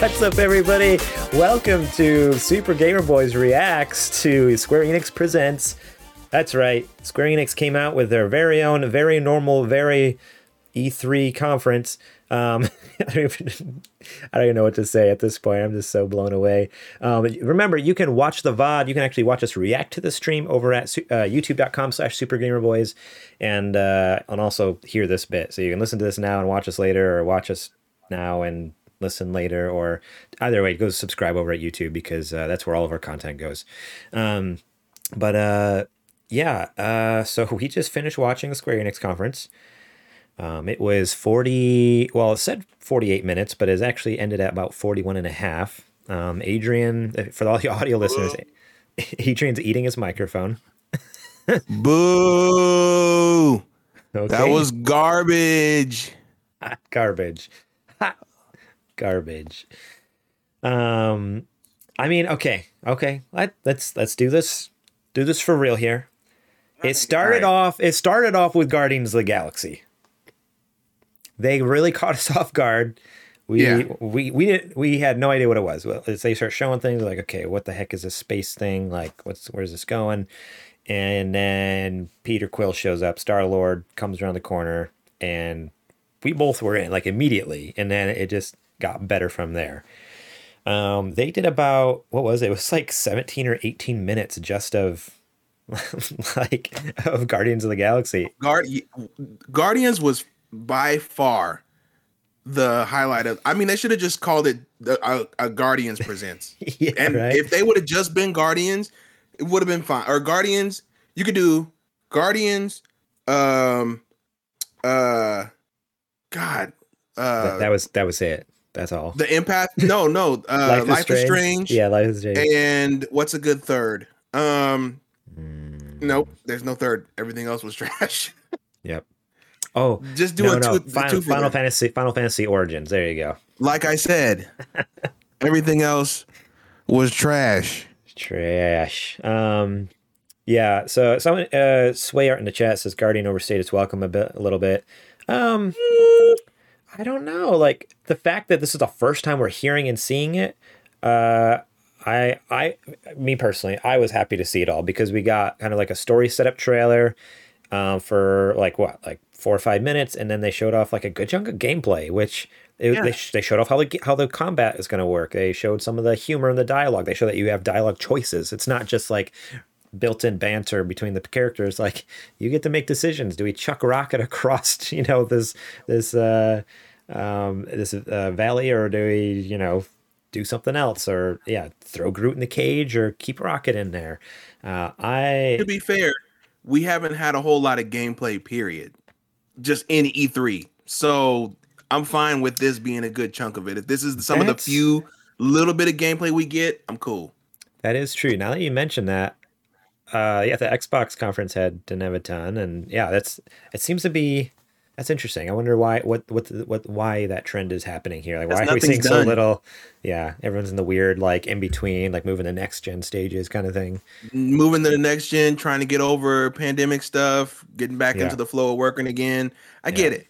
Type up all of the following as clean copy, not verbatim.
What's up, everybody? Welcome to Super Gamer Boys Reacts to Square Enix Presents. That's right, Square Enix came out with their very own, very normal, very E3 conference. I don't even know what to say at this point. I'm just so blown away. Remember, you can watch the VOD. You can actually watch us react to the stream over at youtube.com/supergamerboys and also hear this bit. So you can listen to this now and watch us later, or watch us now and listen later, or either way, go subscribe over at YouTube because that's where all of our content goes. So we just finished watching the Square Enix conference. It was 40, well, it said 48 minutes, but it actually ended at about 41 and a half. Adrian, for all the audio listeners, Adrian's eating his microphone. Boo! Okay. That was garbage. Hot garbage. Hot garbage. I mean, okay. Let's do this. Do this for real here. It started off with Guardians of the Galaxy. They really caught us off guard. We had no idea what it was. Well, they start showing things like, okay, what the heck is this space thing? Like, where's this going? And then Peter Quill shows up. Star Lord comes around the corner, and we both were in, like, immediately. And then it just got better from there. They did about, what was it? It was like 17 or 18 minutes just of of Guardians of the Galaxy. Guardians was by far the highlight of, I mean, they should have just called it a Guardians Presents. Yeah, and right? If they would have just been Guardians, it would have been fine. Or Guardians, you could do Guardians, that was it. That's all. The Impact. Life is Strange. Yeah, Life is Strange. And what's a good third? Nope, there's no third. Everything else was trash. Yep. Oh, just do Final Fantasy Origins. There you go. Like I said, everything else was trash. Yeah. So someone, Sway Art in the chat says Guardian overstayed its welcome a little bit. I don't know. Like, the fact that this is the first time we're hearing and seeing it. I was happy to see it all because we got kind of like a story setup trailer for like 4 or 5 minutes, and then they showed off like a good chunk of gameplay, they showed off how the combat is going to work. They showed some of the humor and the dialogue. They show that you have dialogue choices. It's not just like built-in banter between the characters. Like, you get to make decisions. Do we chuck rocket across, this valley, or do we, do something else, or throw Groot in the cage, or keep Rocket in there? To be fair, we haven't had a whole lot of gameplay, period, just in E3. So I'm fine with this being a good chunk of it. If this is of the few little bit of gameplay we get, I'm cool. That is true. Now that you mention that, the Xbox conference didn't have a ton, and that's interesting. I wonder why that trend is happening here. Like, why are we seeing so little? Yeah, everyone's in the weird, like, in between, like moving to next gen stages kind of thing. Moving to the next gen, trying to get over pandemic stuff, getting back into the flow of working again. I get it.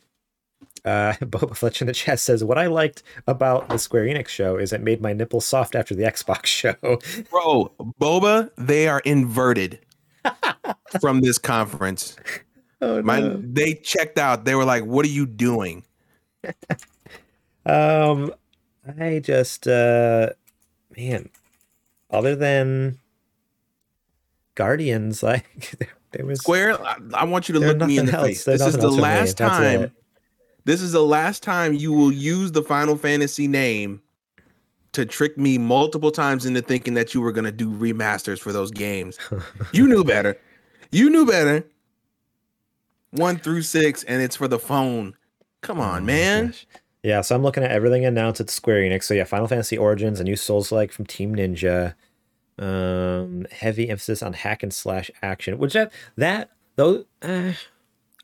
Boba Fletch in the chat says, what I liked about the Square Enix show is it made my nipples soft after the Xbox show. Bro, Boba, they are inverted from this conference. Oh, no. They checked out. They were like, what are you doing? Other than Guardians, like, there was Square. I want you to look me in the face. This is the last time. This is the last time you will use the Final Fantasy name to trick me multiple times into thinking that you were going to do remasters for those games. You knew better. 1 through 6, and it's for the phone. Come on, man. Yeah, so I'm looking at everything announced at Square Enix. So yeah, Final Fantasy Origins, a new Souls-like from Team Ninja. Heavy emphasis on hack and slash action, which I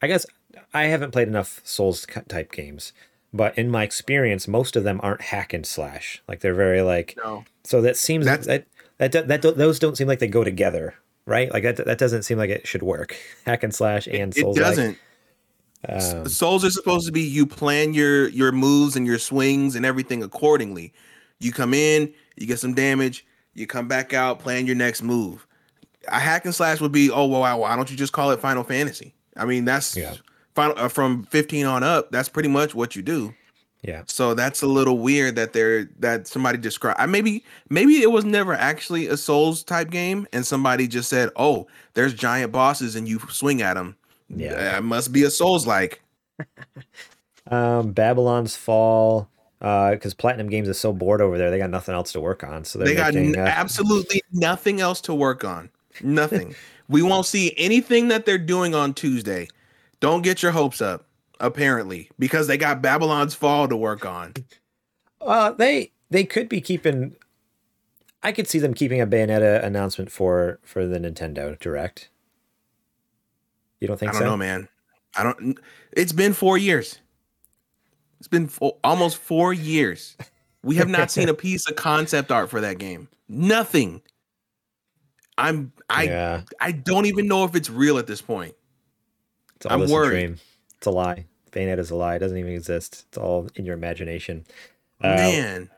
guess I haven't played enough Souls type games, but in my experience, most of them aren't hack and slash. Like, they're very like. No. So that seems those don't seem like they go together. Right? Like, that doesn't seem like it should work. Hack and slash and Souls. It doesn't. Souls are supposed to be you plan your moves and your swings and everything accordingly. You come in, you get some damage, you come back out, plan your next move. A hack and slash would be, oh, well, why don't you just call it Final Fantasy? I mean, that's from 15 on up. That's pretty much what you do. Yeah. So that's a little weird that somebody described. Maybe it was never actually a Souls type game, and somebody just said, "Oh, there's giant bosses, and you swing at them." Yeah, it must be a Souls like. Babylon's Fall, because Platinum Games is so bored over there; they got nothing else to work on. So they got absolutely nothing else to work on. Nothing. We won't see anything that they're doing on Tuesday. Don't get your hopes up. Apparently, because they got Babylon's Fall to work on. They could be keeping. I could see them keeping a Bayonetta announcement for the Nintendo Direct. You don't think so? I don't know, man. It's been 4 years. It's been almost 4 years. We have not seen a piece of concept art for that game. Nothing. I don't even know if it's real at this point. It's all I'm worried. Dream. It's a lie. Bayonetta's a lie. It doesn't even exist. It's all in your imagination. Man.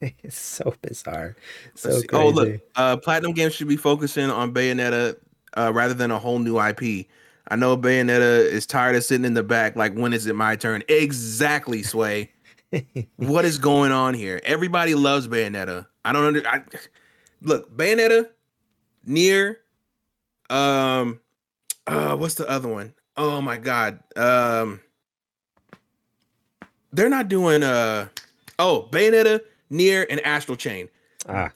It's so bizarre. So crazy. Oh, look. Platinum Games should be focusing on Bayonetta rather than a whole new IP. I know Bayonetta is tired of sitting in the back like, when is it my turn? Exactly, Sway. What is going on here? Everybody loves Bayonetta. I don't understand. Look, Bayonetta, Nier, what's the other one? Oh my God. They're not doing Bayonetta, Nier, and Astral Chain.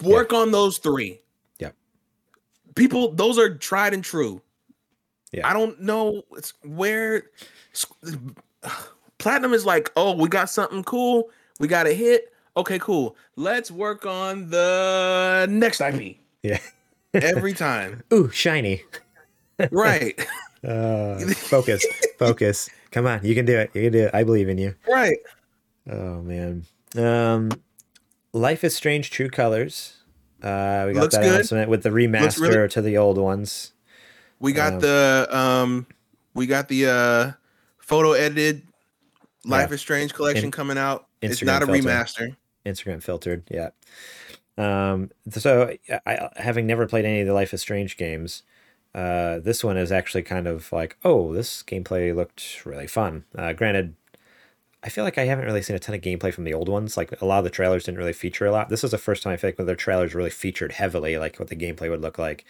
Work on those three. Yeah. People, those are tried and true. Yeah. I don't know where Platinum is like, oh, we got something cool. We got a hit. Okay, cool. Let's work on the next IP. Yeah. Every time. Ooh, shiny. Right. Focus. Come on, you can do it. You can do it. I believe in you. Right. Oh man. Life is Strange True Colors. We got that announcement with the remaster to the old ones. We got the photo edited Life is Strange collection coming out. It's not a remaster. Instagram filtered. Yeah. So I, having never played any of the Life is Strange games, this one is actually kind of like, oh, this gameplay looked really fun. Granted, I feel like I haven't really seen a ton of gameplay from the old ones. Like, a lot of the trailers didn't really feature a lot. This is the first time I feel like when their trailers really featured heavily, like what the gameplay would look like.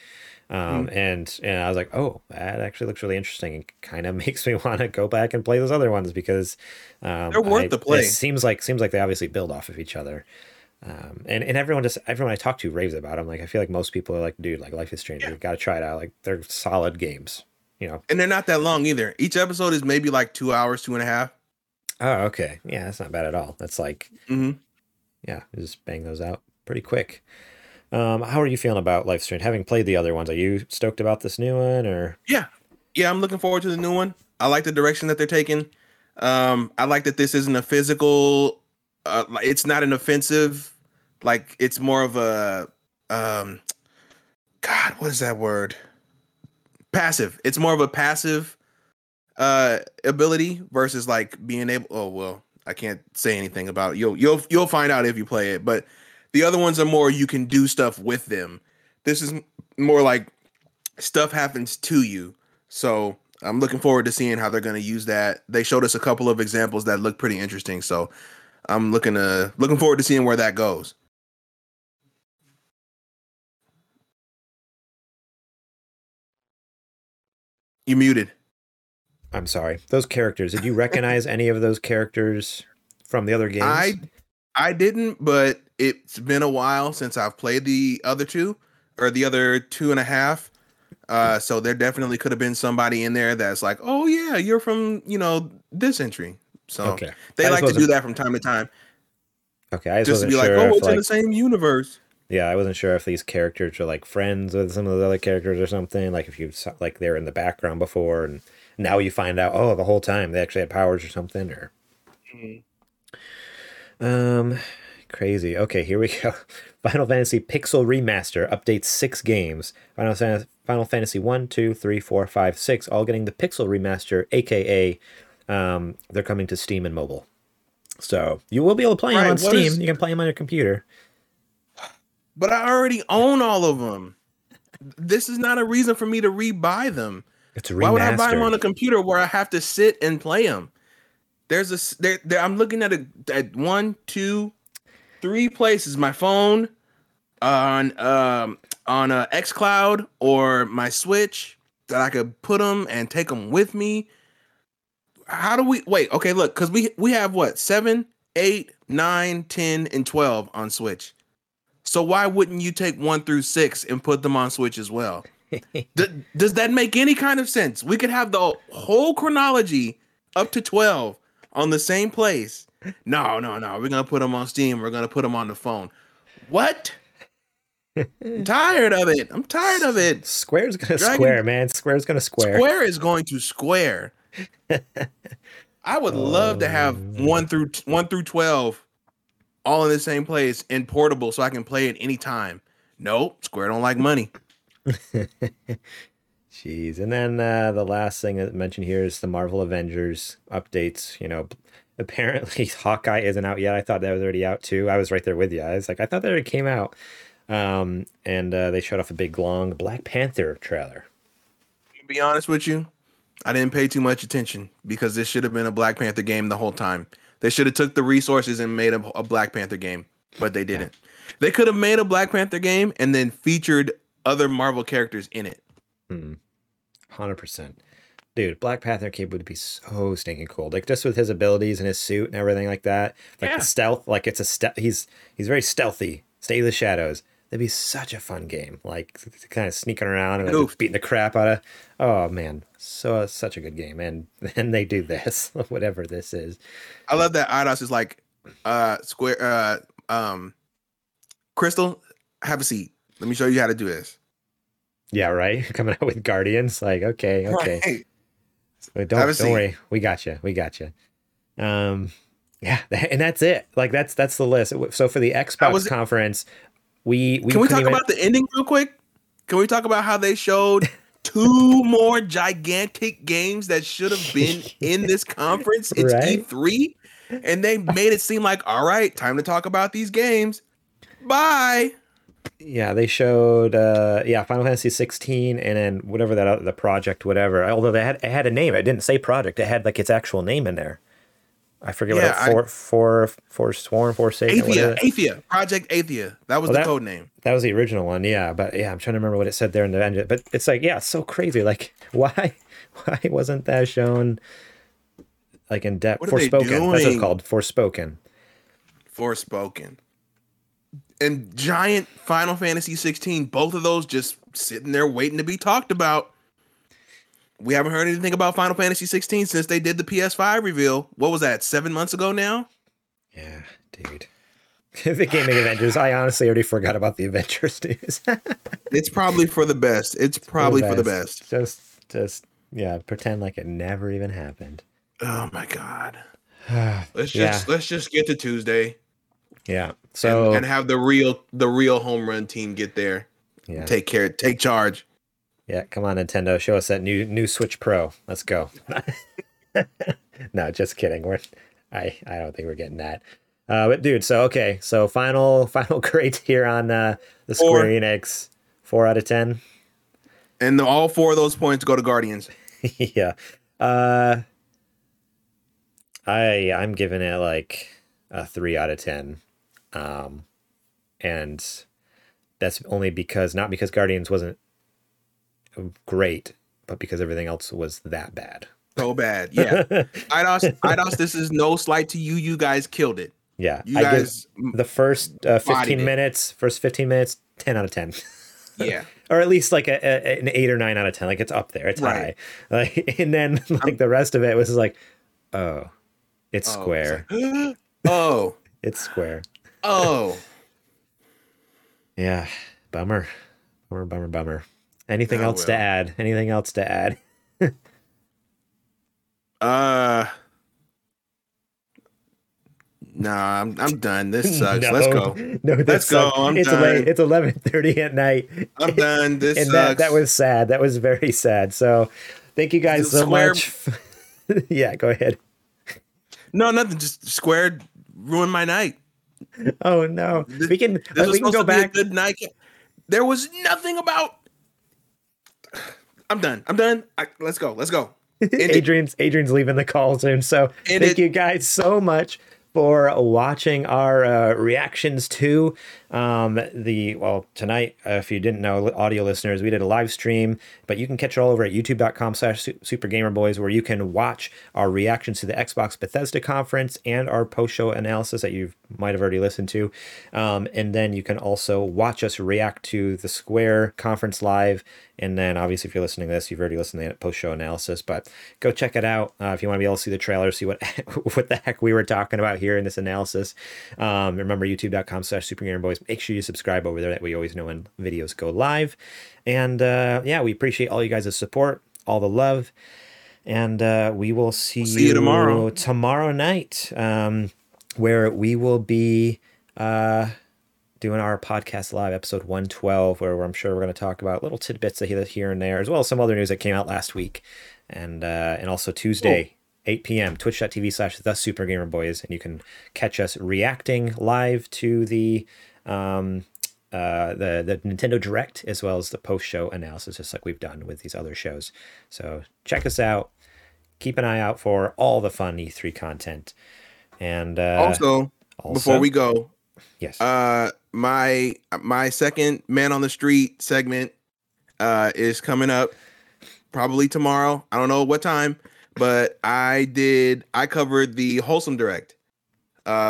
And I was like, oh, that actually looks really interesting. It kind of makes me want to go back and play those other ones because they're worth the play. It seems like they obviously build off of each other. And everyone I talk to raves about them. Like, I feel like most people are like, dude, like Life is Strange. You've got to try it out. Like, they're solid games, you know. And they're not that long either. Each episode is maybe like 2 hours, 2.5. Oh, okay. Yeah, that's not bad at all. That's like, just bang those out pretty quick. How are you feeling about Life is Strange? Having played the other ones, are you stoked about this new one or? Yeah, I'm looking forward to the new one. I like the direction that they're taking. I like that this isn't a physical. It's not an offensive. Like, it's more of a, what is that word? Passive. It's more of a passive ability versus like being able. Oh well, I can't say anything about it. You'll find out if you play it. But the other ones are more you can do stuff with them. This is more like stuff happens to you. So I'm looking forward to seeing how they're going to use that. They showed us a couple of examples that look pretty interesting. So I'm looking forward to seeing where that goes. You muted. I'm sorry. Those characters. Did you recognize any of those characters from the other games? I didn't, but it's been a while since I've played the other 2.5. So there definitely could have been somebody in there that's like, oh yeah, you're from, this entry. So they like to do that from time to time. Okay, I just to be like, oh, it's in the same universe. Yeah, I wasn't sure if these characters are like friends with some of the other characters or something. Like if you like they're in the background before, and now you find out, oh, the whole time they actually had powers or something. Or crazy. Okay, here we go. Final Fantasy Pixel Remaster updates 6 games. Final Fantasy 1, 2, 3, 4, 5, 6, all getting the Pixel Remaster, aka. They're coming to Steam and mobile. So you will be able to play them on Steam. You can play them on your computer. But I already own all of them. This is not a reason for me to rebuy them. It's a remaster. Why would I buy them on a computer where I have to sit and play them? There's a I'm looking at 1, 2, 3 places. My phone, on xCloud or my Switch, that I could put them and take them with me. How do we wait? Okay, look, because we have what 7, 8, 9, 10, and 12 on Switch. So why wouldn't you take 1 through 6 and put them on Switch as well? Does that make any kind of sense? We could have the whole chronology up to 12 on the same place. No. We're gonna put them on Steam. We're gonna put them on the phone. What? I'm tired of it. Square's gonna square, man. Square's gonna square. Square is going to square. I would love to have 1 through 12 all in the same place and portable so I can play it anytime. Nope, Square don't like money. Jeez. And then the last thing that I mentioned here is the Marvel Avengers updates. You know, apparently Hawkeye isn't out yet. I thought that was already out too. I was right there with you. I was like, I thought that already came out. And they showed off a big long Black Panther trailer. To be honest with you, I didn't pay too much attention because this should have been a Black Panther game the whole time. They should have took the resources and made a Black Panther game, but they didn't. They could have made a Black Panther game and then featured other Marvel characters in it. 100%. Dude, Black Panther Cape would be so stinking cool. Like, just with his abilities and his suit and everything like that. Like, the stealth, like, it's a he's very stealthy. Stay in the shadows. That'd be such a fun game. Like, kind of sneaking around and like, beating the crap out of... Oh, man. So, such a good game. And then they do this, whatever this is. I love that Eidos is like, Crystal, have a seat. Let me show you how to do this. Yeah, right? Coming out with Guardians. Like, okay. Right. So don't worry. We got you. Yeah, and that's it. Like, that's the list. So, for the Xbox conference... Can we talk about the ending real quick? Can we talk about how they showed 2 more gigantic games that should have been in this conference? It's right? E3. And they made it seem like, all right, time to talk about these games. Bye. Yeah, they showed Final Fantasy 16 and then whatever the project, whatever. Although it had a name. It didn't say project. It had like its actual name in there. I forget what Forspoken. Athea. Project Athea. That was the code name. That was the original one, yeah. But yeah, I'm trying to remember what it said there in the end. But it's like, yeah, so crazy. Like, why wasn't that shown like in depth? Forspoken. That's what it's called. Forspoken. And giant Final Fantasy 16, both of those just sitting there waiting to be talked about. We haven't heard anything about Final Fantasy 16 since they did the PS5 reveal. What was that, 7 months ago now? Yeah, dude. The gaming Avengers. I honestly already forgot about the Avengers news. It's probably for the best. It's probably for the best. Just yeah, pretend like it never even happened. Oh my god. Let's just get to Tuesday. Yeah. So and have the real home run team get there. Yeah. Take charge. Yeah, come on, Nintendo, show us that new Switch Pro. Let's go. No, just kidding. I don't think we're getting that. But dude, so final grade here on the Square Enix, 4 out of 10, and all 4 of those points go to Guardians. Yeah, I'm giving it like a 3 out of 10, and that's only not because Guardians wasn't great, but because everything else was that bad. So bad, yeah. Eidos, this is no slight to you. You guys killed it. Yeah. You guys the first 15 minutes, 10 out of 10. Yeah. Or at least like an 8 or 9 out of 10. Like it's up there. It's high. Like, and then like the rest of it was like, oh, it's Square. It's like, oh. It's Square. Oh. Yeah. Bummer. Anything else to add? Nah, I'm done. This sucks. Let's go. No, let's go. It's done. Late. It's 11:30 at night. I'm done. This sucks. That was sad. That was very sad. So, thank you guys so much. Yeah, go ahead. No, nothing. Just Square ruined my night. Oh no, we can go back. Good night. There was nothing about. I'm done. Let's go. Adrian's leaving the call soon. So thank you guys so much for watching our reactions to tonight. If you didn't know, audio listeners, we did a live stream, but you can catch it all over at youtube.com/supergamerboys, where you can watch our reactions to the Xbox Bethesda conference and our post-show analysis that you might have already listened to. And then you can also watch us react to the Square conference live. And then obviously, if you're listening to this, you've already listened to the post-show analysis, but go check it out if you want to be able to see the trailer, see what the heck we were talking about here in this analysis. Remember, youtube.com/supergamerboys. Make sure you subscribe over there. That way you always know when videos go live. And we appreciate all you guys' support, all the love. And we will see you tomorrow night, where we will be doing our podcast live, episode 112, where I'm sure we're going to talk about little tidbits here and there, as well as some other news that came out last week. And also Tuesday, 8 p.m., twitch.tv/thesupergamerboys. And you can catch us reacting live to the Nintendo Direct, as well as the post-show analysis, just like we've done with these other shows. So check us out. Keep an eye out for all the fun E3 content. And also, before we go, yes, my second Man on the Street segment is coming up probably tomorrow. I don't know what time, but I covered the Wholesome Direct,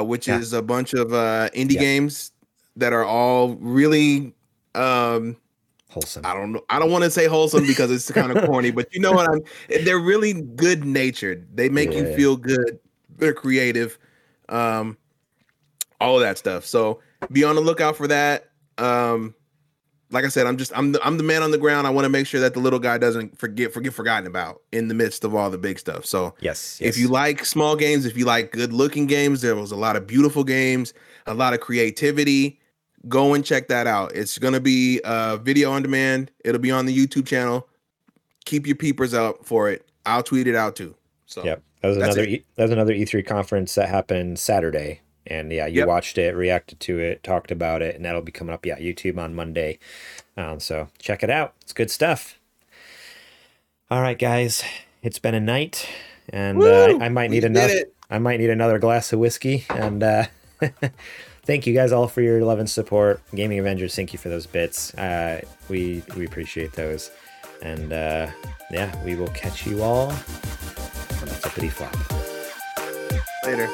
which is a bunch of indie games that are all really wholesome. I don't know. I don't want to say wholesome because it's kind of corny, but you know what? They're really good natured. They make you feel good. They're creative. All of that stuff. So be on the lookout for that. Like I said, I'm the man on the ground. I want to make sure that the little guy doesn't get forgotten about in the midst of all the big stuff. So yes. If you like small games, if you like good looking games, there was a lot of beautiful games, a lot of creativity. Go and check that out. It's going to be video on demand. It'll be on the YouTube channel. Keep your peepers out for it. I'll tweet it out too. So yep. That was another E3 conference that happened Saturday. And yeah, you watched it, reacted to it, talked about it, and that'll be coming up, YouTube on Monday. So check it out. It's good stuff. All right, guys, it's been a night, and I might need another glass of whiskey. And thank you guys all for your love and support. Gaming Avengers, thank you for those bits. We appreciate those. And we will catch you all on the flippity flop. Later.